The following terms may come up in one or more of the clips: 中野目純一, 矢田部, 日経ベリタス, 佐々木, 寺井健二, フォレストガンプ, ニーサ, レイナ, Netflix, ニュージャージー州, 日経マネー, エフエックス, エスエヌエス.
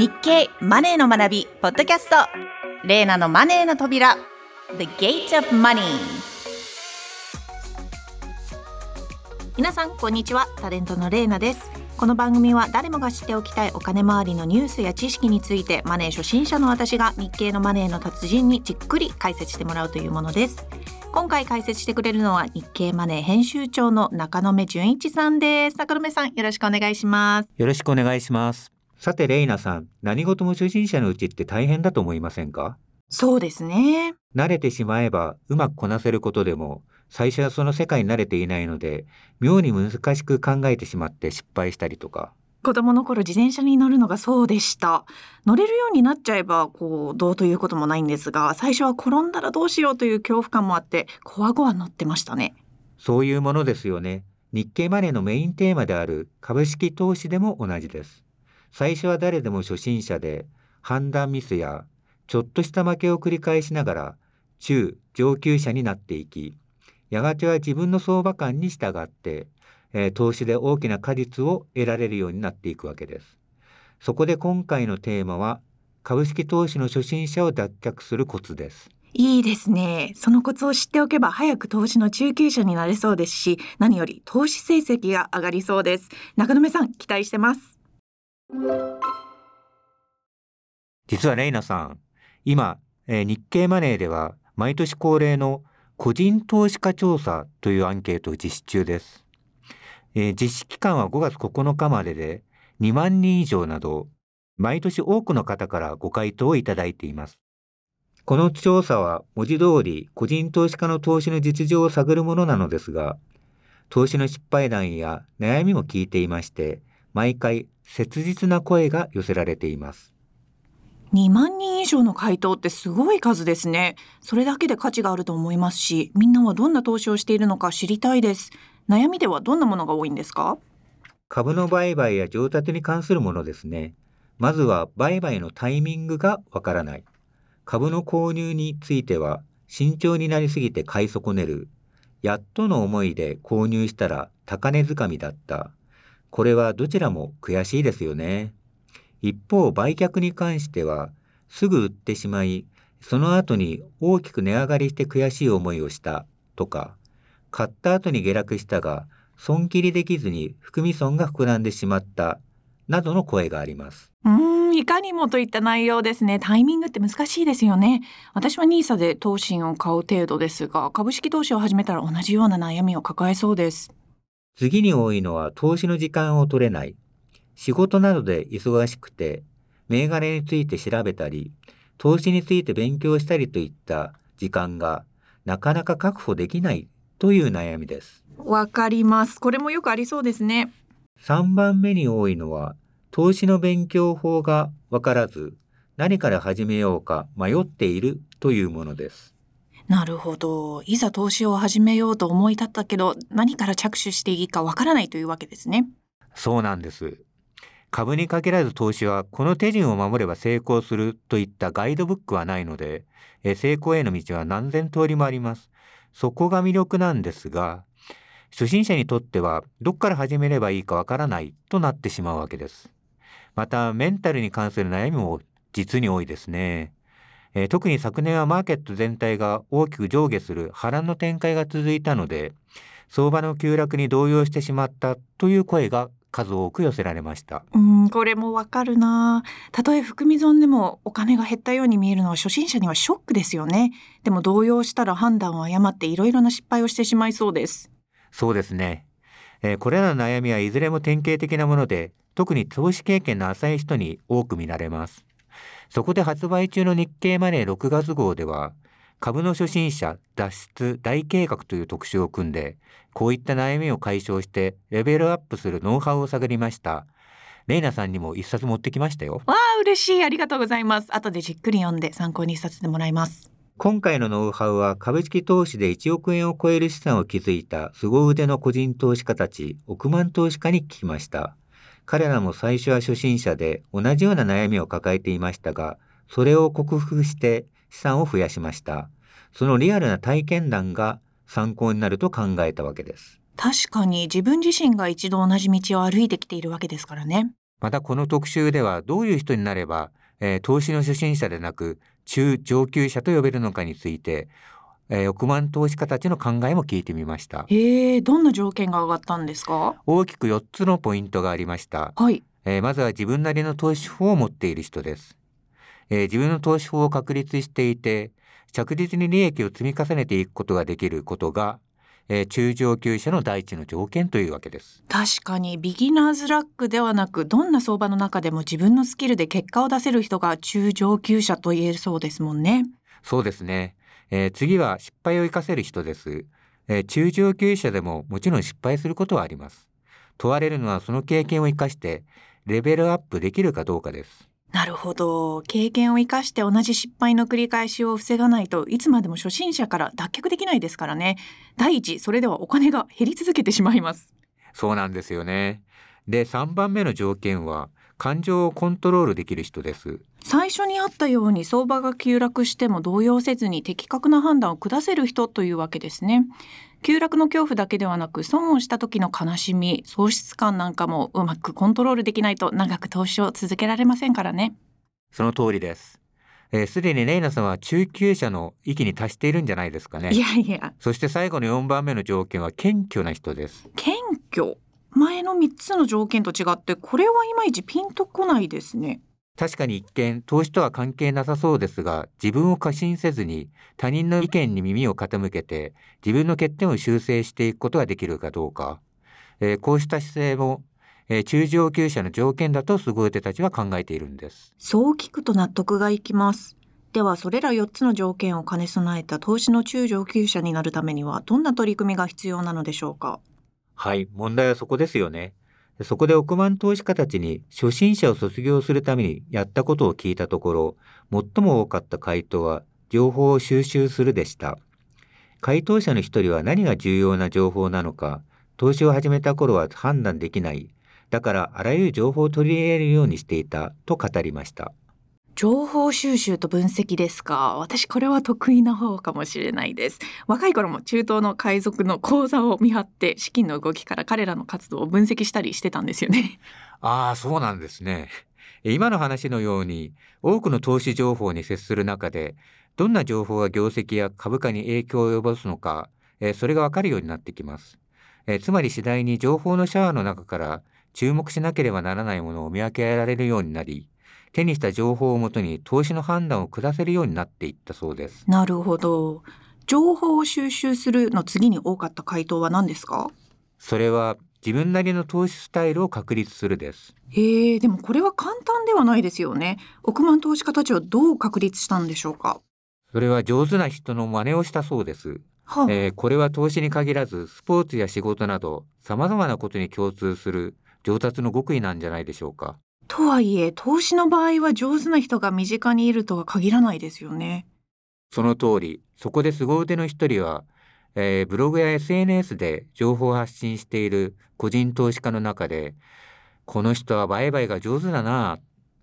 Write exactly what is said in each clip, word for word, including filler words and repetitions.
日経マネーの学びポッドキャスト、レイナのマネーの扉 The Gate of Money。 皆さんこんにちは、タレントのレイナです。この番組は誰もが知っておきたいお金回りのニュースや知識について、マネー初心者の私が日経のマネーの達人にじっくり解説してもらうというものです。今回解説してくれるのは日経マネー編集長の中野目純一さんです。中野目さん、よろしくお願いします。よろしくお願いします。さてレイナさん、何事も初心者のうちって大変だと思いませんか？そうですね。慣れてしまえばうまくこなせることでも、最初はその世界に慣れていないので、妙に難しく考えてしまって失敗したりとか。子供の頃自転車に乗るのがそうでした。乗れるようになっちゃえばこうどうということもないんですが、最初は転んだらどうしようという恐怖感もあって、こわごわ乗ってましたね。そういうものですよね。日経マネーのメインテーマである株式投資でも同じです。最初は誰でも初心者で、判断ミスやちょっとした負けを繰り返しながら中上級者になっていき、やがては自分の相場感に従って、投資で大きな果実を得られるようになっていくわけです。そこで今回のテーマは、株式投資の初心者を脱却するコツです。いいですね。そのコツを知っておけば早く投資の中級者になれそうですし、何より投資成績が上がりそうです。中野目さん、期待してます。実はレイナさん、今、えー、日経マネーでは毎年恒例の個人投資家調査というアンケートを実施中です。えー、実施期間はごがつここのかまでで、にまんにん以上など毎年多くの方からご回答をいただいています。この調査は文字通り個人投資家の投資の実情を探るものなのですが、投資の失敗談や悩みも聞いていまして、毎回切実な声が寄せられています。にまんにん以上の回答ってすごい数ですね。それだけで価値があると思いますし、みんなはどんな投資をしているのか知りたいです。悩みではどんなものが多いんですか？株の売買や上達に関するものですね。まずは売買のタイミングがわからない。株の購入については、慎重になりすぎて買い損ねる。やっとの思いで購入したら高値掴みだった。これはどちらも悔しいですよね。一方、売却に関しては、すぐ売ってしまい、その後に大きく値上がりして悔しい思いをしたとか、買った後に下落したが、損切りできずに含み損が膨らんでしまった、などの声があります。うーん、いかにもといった内容ですね。タイミングって難しいですよね。私はニーサで投信を買う程度ですが、株式投資を始めたら同じような悩みを抱えそうです。次に多いのは、投資の時間を取れない。仕事などで忙しくて、銘柄について調べたり、投資について勉強したりといった時間がなかなか確保できないという悩みです。わかります。これもよくありそうですね。さんばんめに多いのは、投資の勉強法がわからず、何から始めようか迷っているというものです。なるほど。いざ投資を始めようと思い立ったけど、何から着手していいかわからないというわけですね。そうなんです。株に限らず投資は、この手順を守れば成功するといったガイドブックはないので、成功への道は何千通りもあります。そこが魅力なんですが、初心者にとってはどこから始めればいいかわからないとなってしまうわけです。またメンタルに関する悩みも実に多いですね。えー、特に昨年はマーケット全体が大きく上下する波乱の展開が続いたので、相場の急落に動揺してしまったという声が数多く寄せられました。うーん、これもわかるな。たとえ含み損でもお金が減ったように見えるのは初心者にはショックですよね。でも動揺したら判断を誤っていろいろな失敗をしてしまいそうです。そうですね。えー、これらの悩みはいずれも典型的なもので、特に投資経験の浅い人に多く見られます。そこで発売中の日経マネーろくがつごうでは、株の初心者脱出大計画という特集を組んで、こういった悩みを解消してレベルアップするノウハウを探りました。レイナさんにも一冊持ってきましたよ。わあ、嬉しい。ありがとうございます。後でじっくり読んで参考にさせてもらいます。今回のノウハウは、株式投資でいちおくえんを超える資産を築いた凄腕の個人投資家たち億万投資家に聞きました。彼らも最初は初心者で同じような悩みを抱えていましたが、それを克服して資産を増やしました。そのリアルな体験談が参考になると考えたわけです。確かに自分自身が一度同じ道を歩いてきているわけですからね。またこの特集ではどういう人になれば、えー、投資の初心者でなく中上級者と呼べるのかについて、えー、億万投資家たちの考えも聞いてみました。へー、どんな条件が上がったんですか？大きくよっつのポイントがありました。はい。えー、まずは自分なりの投資法を持っている人です。えー、自分の投資法を確立していて着実に利益を積み重ねていくことができることが、えー、中上級者の第一の条件というわけです。確かにビギナーズラックではなく、どんな相場の中でも自分のスキルで結果を出せる人が中上級者と言えるそうですもんね。そうですね。えー、次は失敗を生かせる人です。えー、中上級者でももちろん失敗することはあります。問われるのはその経験を生かしてレベルアップできるかどうかです。なるほど。経験を生かして同じ失敗の繰り返しを防がないと、いつまでも初心者から脱却できないですからね。第一、それではお金が減り続けてしまいます。そうなんですよね。で、さんばんめの条件は感情をコントロールできる人です。最初にあったように相場が急落しても動揺せずに的確な判断を下せる人というわけですね。急落の恐怖だけではなく、損をした時の悲しみ、喪失感なんかもうまくコントロールできないと長く投資を続けられませんからね。その通りです。えー、すでにレイナさんは中級者の域に達しているんじゃないですかね。いやいや。そして最後のよんばんめの条件は謙虚な人です。謙虚、前のみっつの条件と違ってこれはいまいちピンとこないですね。確かに一見投資とは関係なさそうですが、自分を過信せずに他人の意見に耳を傾けて自分の欠点を修正していくことができるかどうか、えー、こうした姿勢も、えー、中上級者の条件だと優れ手たちは考えているんです。そう聞くと納得がいきます。ではそれらよっつの条件を兼ね備えた投資の中上級者になるためにはどんな取り組みが必要なのでしょうか？はい、問題はそこですよね。そこで億万投資家たちに初心者を卒業するためにやったことを聞いたところ、最も多かった回答は情報を収集するでした。回答者の一人は何が重要な情報なのか、投資を始めた頃は判断できない、だからあらゆる情報を取り入れるようにしていたと語りました。情報収集と分析ですか。私これは得意な方かもしれないです。若い頃も中東の海賊の口座を見張って資金の動きから彼らの活動を分析したりしてたんですよね。ああ、そうなんですね。今の話のように多くの投資情報に接する中で、どんな情報が業績や株価に影響を及ぼすのか、それがわかるようになってきます。つまり次第に情報のシャワーの中から注目しなければならないものを見分けられるようになり、手にした情報をもとに投資の判断を下せるようになっていったそうです。なるほど。情報を収集するの次に多かった回答は何ですか？それは自分なりの投資スタイルを確立するです。へえ、でもこれは簡単ではないですよね。億万投資家たちはどう確立したんでしょうか？それは上手な人の真似をしたそうです。はあ。えー、これは投資に限らずスポーツや仕事など様々なことに共通する上達の極意なんじゃないでしょうか。とはいえ、投資の場合は上手な人が身近にいるとは限らないですよね。その通り。そこで凄腕の一人は、えー、ブログや エスエヌエス で情報を発信している個人投資家の中で、この人は売買が上手だな、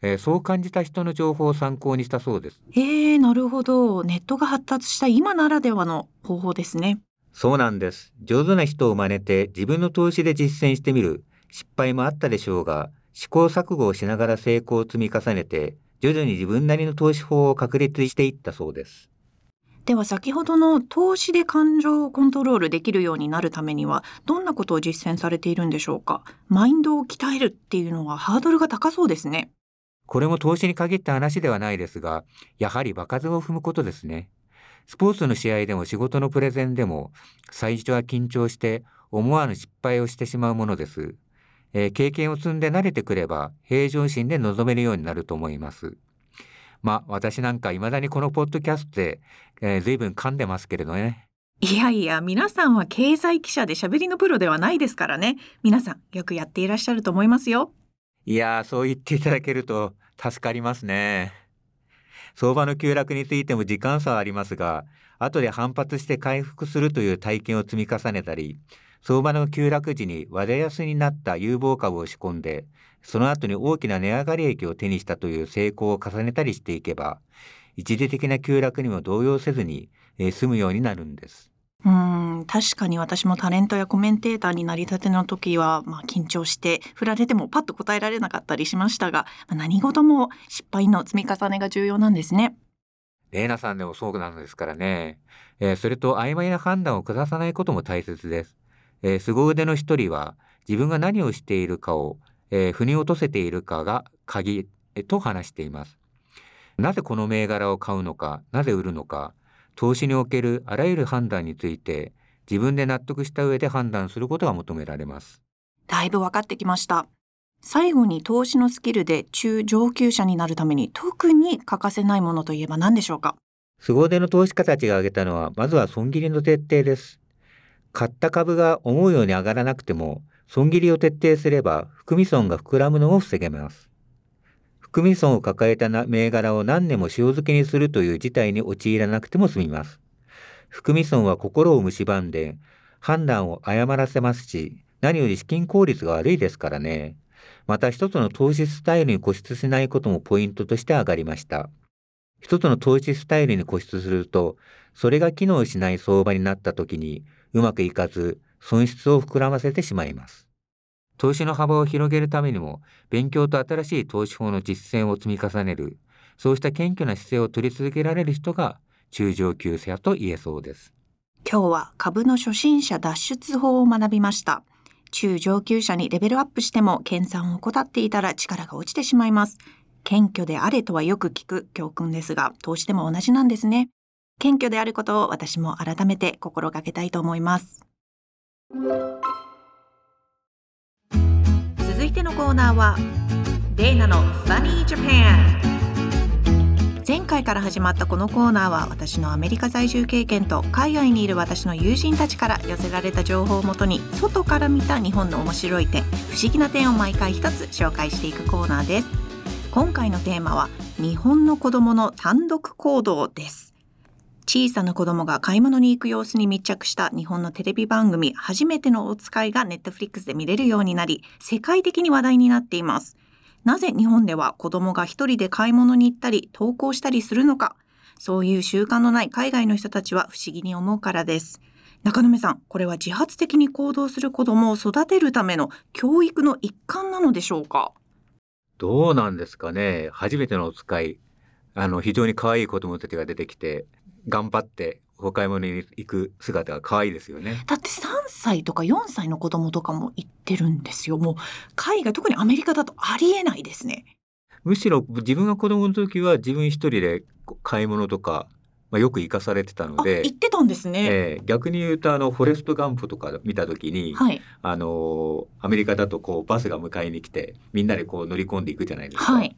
えー、そう感じた人の情報を参考にしたそうです。えー、なるほど。ネットが発達した今ならではの方法ですね。そうなんです。上手な人を真似て自分の投資で実践してみる。失敗もあったでしょうが、試行錯誤をしながら成功を積み重ねて、徐々に自分なりの投資法を確立していったそうです。では先ほどの投資で感情をコントロールできるようになるためにはどんなことを実践されているんでしょうか？マインドを鍛えるっていうのはハードルが高そうですね。これも投資に限った話ではないですが、やはり場数を踏むことですね。スポーツの試合でも仕事のプレゼンでも、最初は緊張して思わぬ失敗をしてしまうものです。えー、経験を積んで慣れてくれば平常心で臨めるようになると思います。まあ私なんか未だにこのポッドキャストで、えー、随分噛んでますけれどね。いやいや、皆さんは経済記者で喋りのプロではないですからね。皆さんよくやっていらっしゃると思いますよ。いやー、そう言っていただけると助かりますね。相場の急落についても時間差はありますが、後で反発して回復するという体験を積み重ねたり、相場の急落時に割安になった有望株を仕込んで、その後に大きな値上がり益を手にしたという成功を重ねたりしていけば、一時的な急落にも動揺せずに、えー、済むようになるんです。うーん、ん、確かに私もタレントやコメンテーターになりたての時は、まあ、緊張して振られてもパッと答えられなかったりしましたが、何事も失敗の積み重ねが重要なんですね。レイナさんでもそうなのですからね、えー、それと曖昧な判断を下さないことも大切です、えー、凄腕の一人は自分が何をしているかを、えー、腑に落とせているかが鍵、えー、と話しています。なぜこの銘柄を買うのか、なぜ売るのか、投資におけるあらゆる判断について自分で納得した上で判断することが求められます。だいぶ分かってきました。最後に投資のスキルで中上級者になるために特に欠かせないものといえば何でしょうか。凄腕の投資家たちが挙げたのは、まずは損切りの徹底です。買った株が思うように上がらなくても損切りを徹底すれば含み損が膨らむのを防げます。含み損を抱えた銘柄を何年も塩漬けにするという事態に陥らなくても済みます。含み損は心を蝕んで判断を誤らせますし、何より資金効率が悪いですからね。また一つの投資スタイルに固執しないこともポイントとして挙がりました。一つの投資スタイルに固執すると、それが機能しない相場になった時にうまくいかず損失を膨らませてしまいます。投資の幅を広げるためにも、勉強と新しい投資法の実践を積み重ねる、そうした謙虚な姿勢を取り続けられる人が中上級者と言えそうです。今日は株の初心者脱出法を学びました。中上級者にレベルアップしても研鑽を怠っていたら力が落ちてしまいます。謙虚であれとはよく聞く教訓ですが、投資でも同じなんですね。謙虚であることを私も改めて心がけたいと思います。続いてのコーナーはレイナのサニージャパン。前回から始まったこのコーナーは、私のアメリカ在住経験と海外にいる私の友人たちから寄せられた情報をもとに、外から見た日本の面白い点、不思議な点を毎回一つ紹介していくコーナーです。今回のテーマは日本の子どもの単独行動です。小さな子どもが買い物に行く様子に密着した日本のテレビ番組、初めてのおつかいがNetflixで見れるようになり、世界的に話題になっています。なぜ日本では子どもが一人で買い物に行ったり登校したりするのか、そういう習慣のない海外の人たちは不思議に思うからです。中野さん、これは自発的に行動する子どもを育てるための教育の一環なのでしょうか。どうなんですかね。初めてのお使い、あの非常に可愛い子どもたちが出てきて、頑張ってお買い物に行く姿が可愛いですよね。だってさんさいとかよんさいの子供とかも行ってるんですよ。もう海外、特にアメリカだとありえないですね。むしろ自分が子供の時は自分一人で買い物とか、まあ、よく行かされてたので。行ってたんですね、えー、逆に言うとあのフォレストガンプとか見た時に、はい、あのアメリカだとこうバスが迎えに来てみんなでこう乗り込んでいくじゃないですか、はい、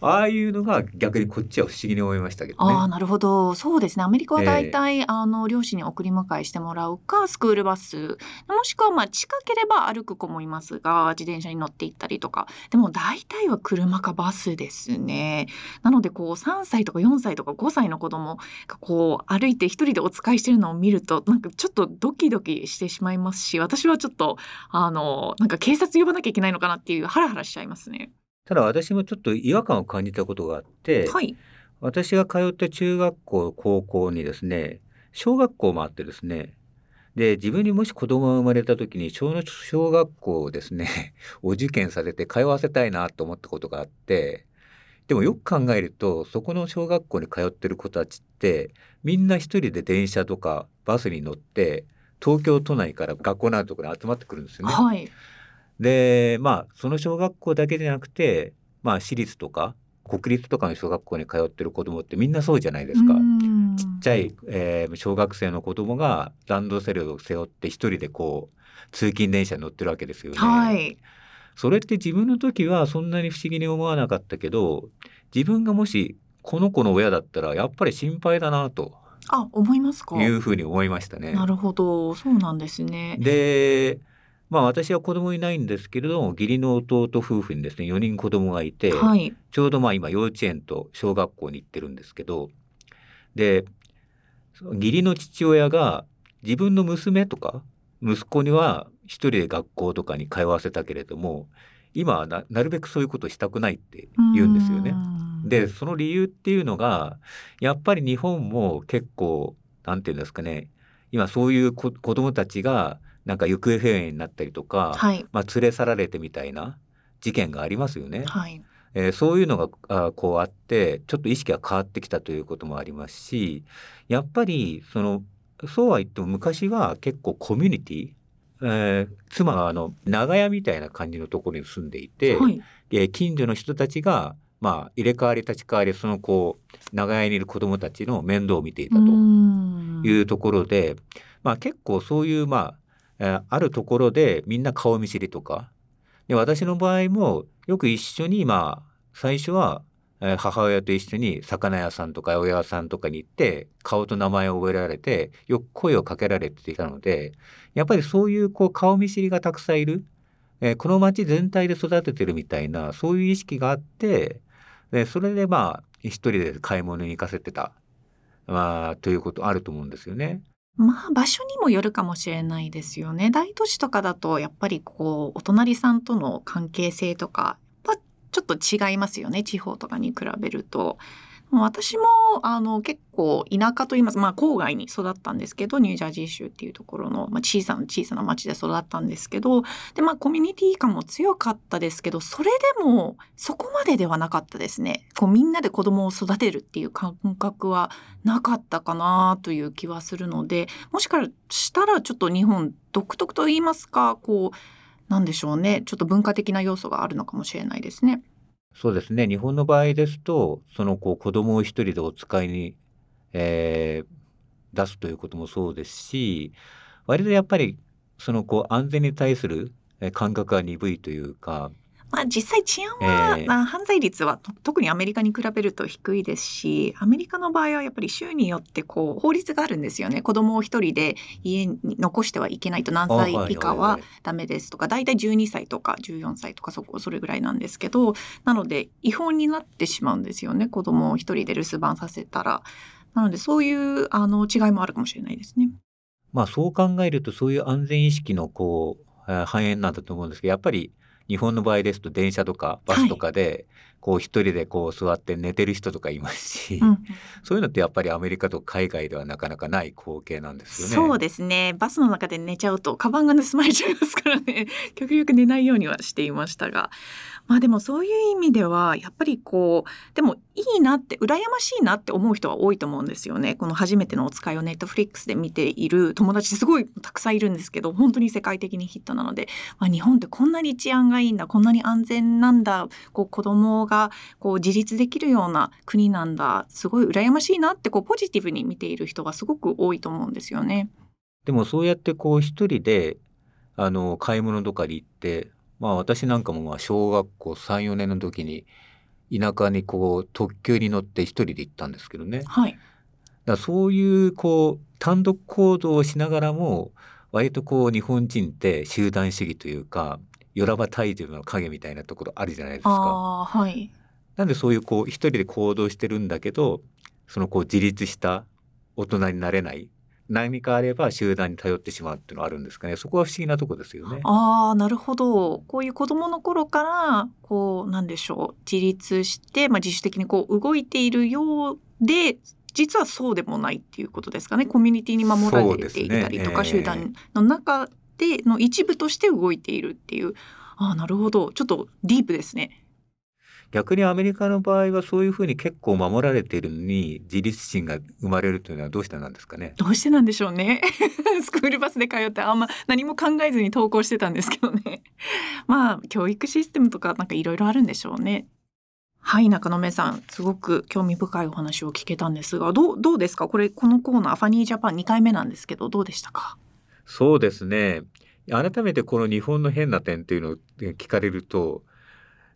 ああいうのが逆にこっちは不思議に思いましたけどね。ああ、なるほど。そうですね。アメリカは大体、えー、あの両親に送り迎えしてもらうか、スクールバス、もしくはまあ近ければ歩く子もいますが、自転車に乗って行ったりとか。でも大体は車かバスですね。なのでこうさんさいとかよんさいとかごさいの子供がこう歩いて一人でお使いしてるのを見ると、なんかちょっとドキドキしてしまいますし、私はちょっとあのなんか警察呼ばなきゃいけないのかなっていうハラハラしちゃいますね。ただ私もちょっと違和感を感じたことがあって、はい、私が通った中学校高校にですね、小学校もあってですね、で自分にもし子供が生まれた時に小の小学校をですねお受験されて通わせたいなと思ったことがあって、でもよく考えるとそこの小学校に通ってる子たちってみんな一人で電車とかバスに乗って東京都内から学校のあるところに集まってくるんですよね、はい、でまあ、その小学校だけじゃなくて、まあ、私立とか国立とかの小学校に通ってる子どもってみんなそうじゃないですか。ちっちゃい、えー、小学生の子どもがランドセルを背負って一人でこう通勤電車に乗ってるわけですよね、はい、それって自分の時はそんなに不思議に思わなかったけど、自分がもしこの子の親だったらやっぱり心配だなと、あ、思いますか？いうふうに思いましたね。なるほど、そうなんですね。でまあ、私は子供いないんですけれども、義理の弟夫婦にですねよにん子供がいて、はい、ちょうどまあ今幼稚園と小学校に行ってるんですけど、で義理の父親が自分の娘とか息子には一人で学校とかに通わせたけれども、今は な, なるべくそういうことをしたくないって言うんですよね。でその理由っていうのがやっぱり日本も結構なんていうんですかね、今そういう子どもたちがなんか行方不明になったりとか、はい、まあ、連れ去られてみたいな事件がありますよね、はい、えー、そういうのがあこうあってちょっと意識が変わってきたということもありますし、やっぱりそのそうは言っても昔は結構コミュニティ、えー、妻はあの長屋みたいな感じのところに住んでいて、はい、えー、近所の人たちがまあ、入れ替わり立ち替わりそのこう長屋にいる子どもたちの面倒を見ていたというところで、まあ、結構そういう、まあ、あるところでみんな顔見知りとかで、私の場合もよく一緒に、まあ、最初は母親と一緒に魚屋さんとか親屋さんとかに行って顔と名前を覚えられてよく声をかけられていたので、やっぱりそういう、こう顔見知りがたくさんいる、えー、この町全体で育ててるみたいなそういう意識があって、でそれでまあ一人で買い物に行かせてた、まあ、ということあると思うんですよね。まあ場所にもよるかもしれないですよね。大都市とかだとやっぱりこうお隣さんとの関係性とかやっぱちょっと違いますよね、地方とかに比べると。私もあの結構田舎といいます、まあ、郊外に育ったんですけど、ニュージャージー州っていうところの、まあ、小さな小さな町で育ったんですけど、で、まあ、コミュニティ感も強かったですけど、それでもそこまでではなかったですね。こうみんなで子供を育てるっていう感覚はなかったかなという気はするので、もしかしたらちょっと日本独特といいますか、こうなんでしょうね、ちょっと文化的な要素があるのかもしれないですね。そうですね、日本の場合ですとそのこう子供を一人でお使いに、えー、出すということもそうですし、割とやっぱりそのこう安全に対する感覚が鈍いというか、まあ、実際治安は、えー、犯罪率は特にアメリカに比べると低いですし、アメリカの場合はやっぱり州によってこう法律があるんですよね。子供を一人で家に残してはいけないと、何歳以下はダメですとか、だいたいじゅうにさいとかじゅうよんさいとかそこそれぐらいなんですけど、なので違法になってしまうんですよね、子供を一人で留守番させたら。なのでそういうあの違いもあるかもしれないですね。まあそう考えるとそういう安全意識のこう反映なんだと思うんですけど、やっぱり日本の場合ですと電車とかバスとかでこう一人でこう座って寝てる人とかいますし、はい、うん、そういうのってやっぱりアメリカと海外ではなかなかない光景なんですよね。そうですね、バスの中で寝ちゃうとカバンが盗まれちゃいますからね極力寝ないようにはしていましたが、まあでもそういう意味ではやっぱりこうでもいいなって羨ましいなって思う人は多いと思うんですよね。この初めてのお使いをネットフリックスで見ている友達すごいたくさんいるんですけど、本当に世界的にヒットなので、まあ、日本ってこんなに治安がいいんだ、こんなに安全なんだ、こう子供がこう自立できるような国なんだ、すごい羨ましいなってこうポジティブに見ている人がすごく多いと思うんですよね。でもそうやってこう一人であの買い物とかに行って、まあ、私なんかもまあ小学校 さん,よ 年の時に田舎にこう特急に乗って一人で行ったんですけどね、はい、だからそういうこう単独行動をしながらも割とこう日本人って集団主義というかよらば大樹の影みたいなところあるじゃないですか。あ、はい、なんでそうい う, こう一人で行動してるんだけどそのこう自立した大人になれない、何かあれば集団に頼ってしまうっていうのはあるんですかね。そこは不思議なとこですよね。あー、なるほど。こういう子どもの頃からこうなんでしょう、自立して、まあ、自主的にこう動いているようで実はそうでもないっていうことですかね。コミュニティに守られていたりとか、ねえー、集団の中での一部として動いているっていう。あー、なるほど、ちょっとディープですね。逆にアメリカの場合はそういうふうに結構守られているのに自立心が生まれるというのはどうしてなんですかね。どうしてなんでしょうねスクールバスで通ってあんま何も考えずに登校してたんですけどねまあ教育システムとかなんかいろいろあるんでしょうね。はい、中野目さん、すごく興味深いお話を聞けたんですが、どう、どうですか、これこのコーナーファニージャパンにかいめなんですけどどうでしたか。そうですね、改めてこの日本の変な点というのを聞かれると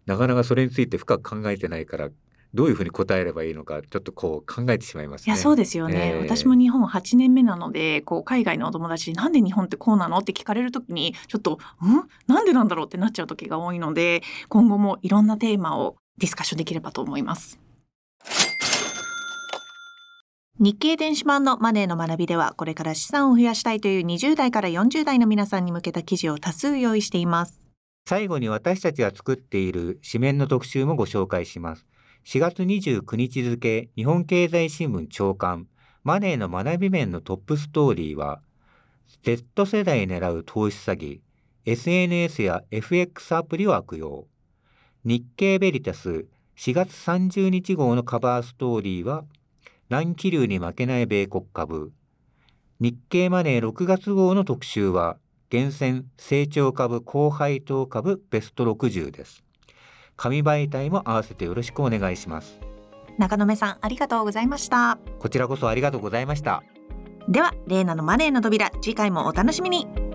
なかなかそれについて深く考えてないからどういうふうに答えればいいのかちょっとこう考えてしまいますね。いや、そうですよね、えー、私も日本はちねんめなのでこう海外のお友達になんで日本ってこうなのって聞かれるときにちょっとんなんでなんだろうってなっちゃう時が多いので、今後もいろんなテーマをディスカッションできればと思います。日経電子版のマネーの学びではこれから資産を増やしたいというにじゅう代からよんじゅう代の皆さんに向けた記事を多数用意しています。最後に私たちが作っている紙面の特集もご紹介します。しがつにじゅうくにち付日本経済新聞朝刊マネーの学び面のトップストーリーは Z 世代狙う投資詐欺、エスエヌエス や エフエックス アプリを悪用。日経ベリタスしがつさんじゅうにち号のカバーストーリーは、乱気流に負けない米国株。日経マネーろくがつ号の特集は、厳選成長株高配当株ベストろくじゅうです。紙媒体も合わせてよろしくお願いします。中野目さん、ありがとうございました。こちらこそありがとうございました。では、レイナのマネーの扉、次回もお楽しみに。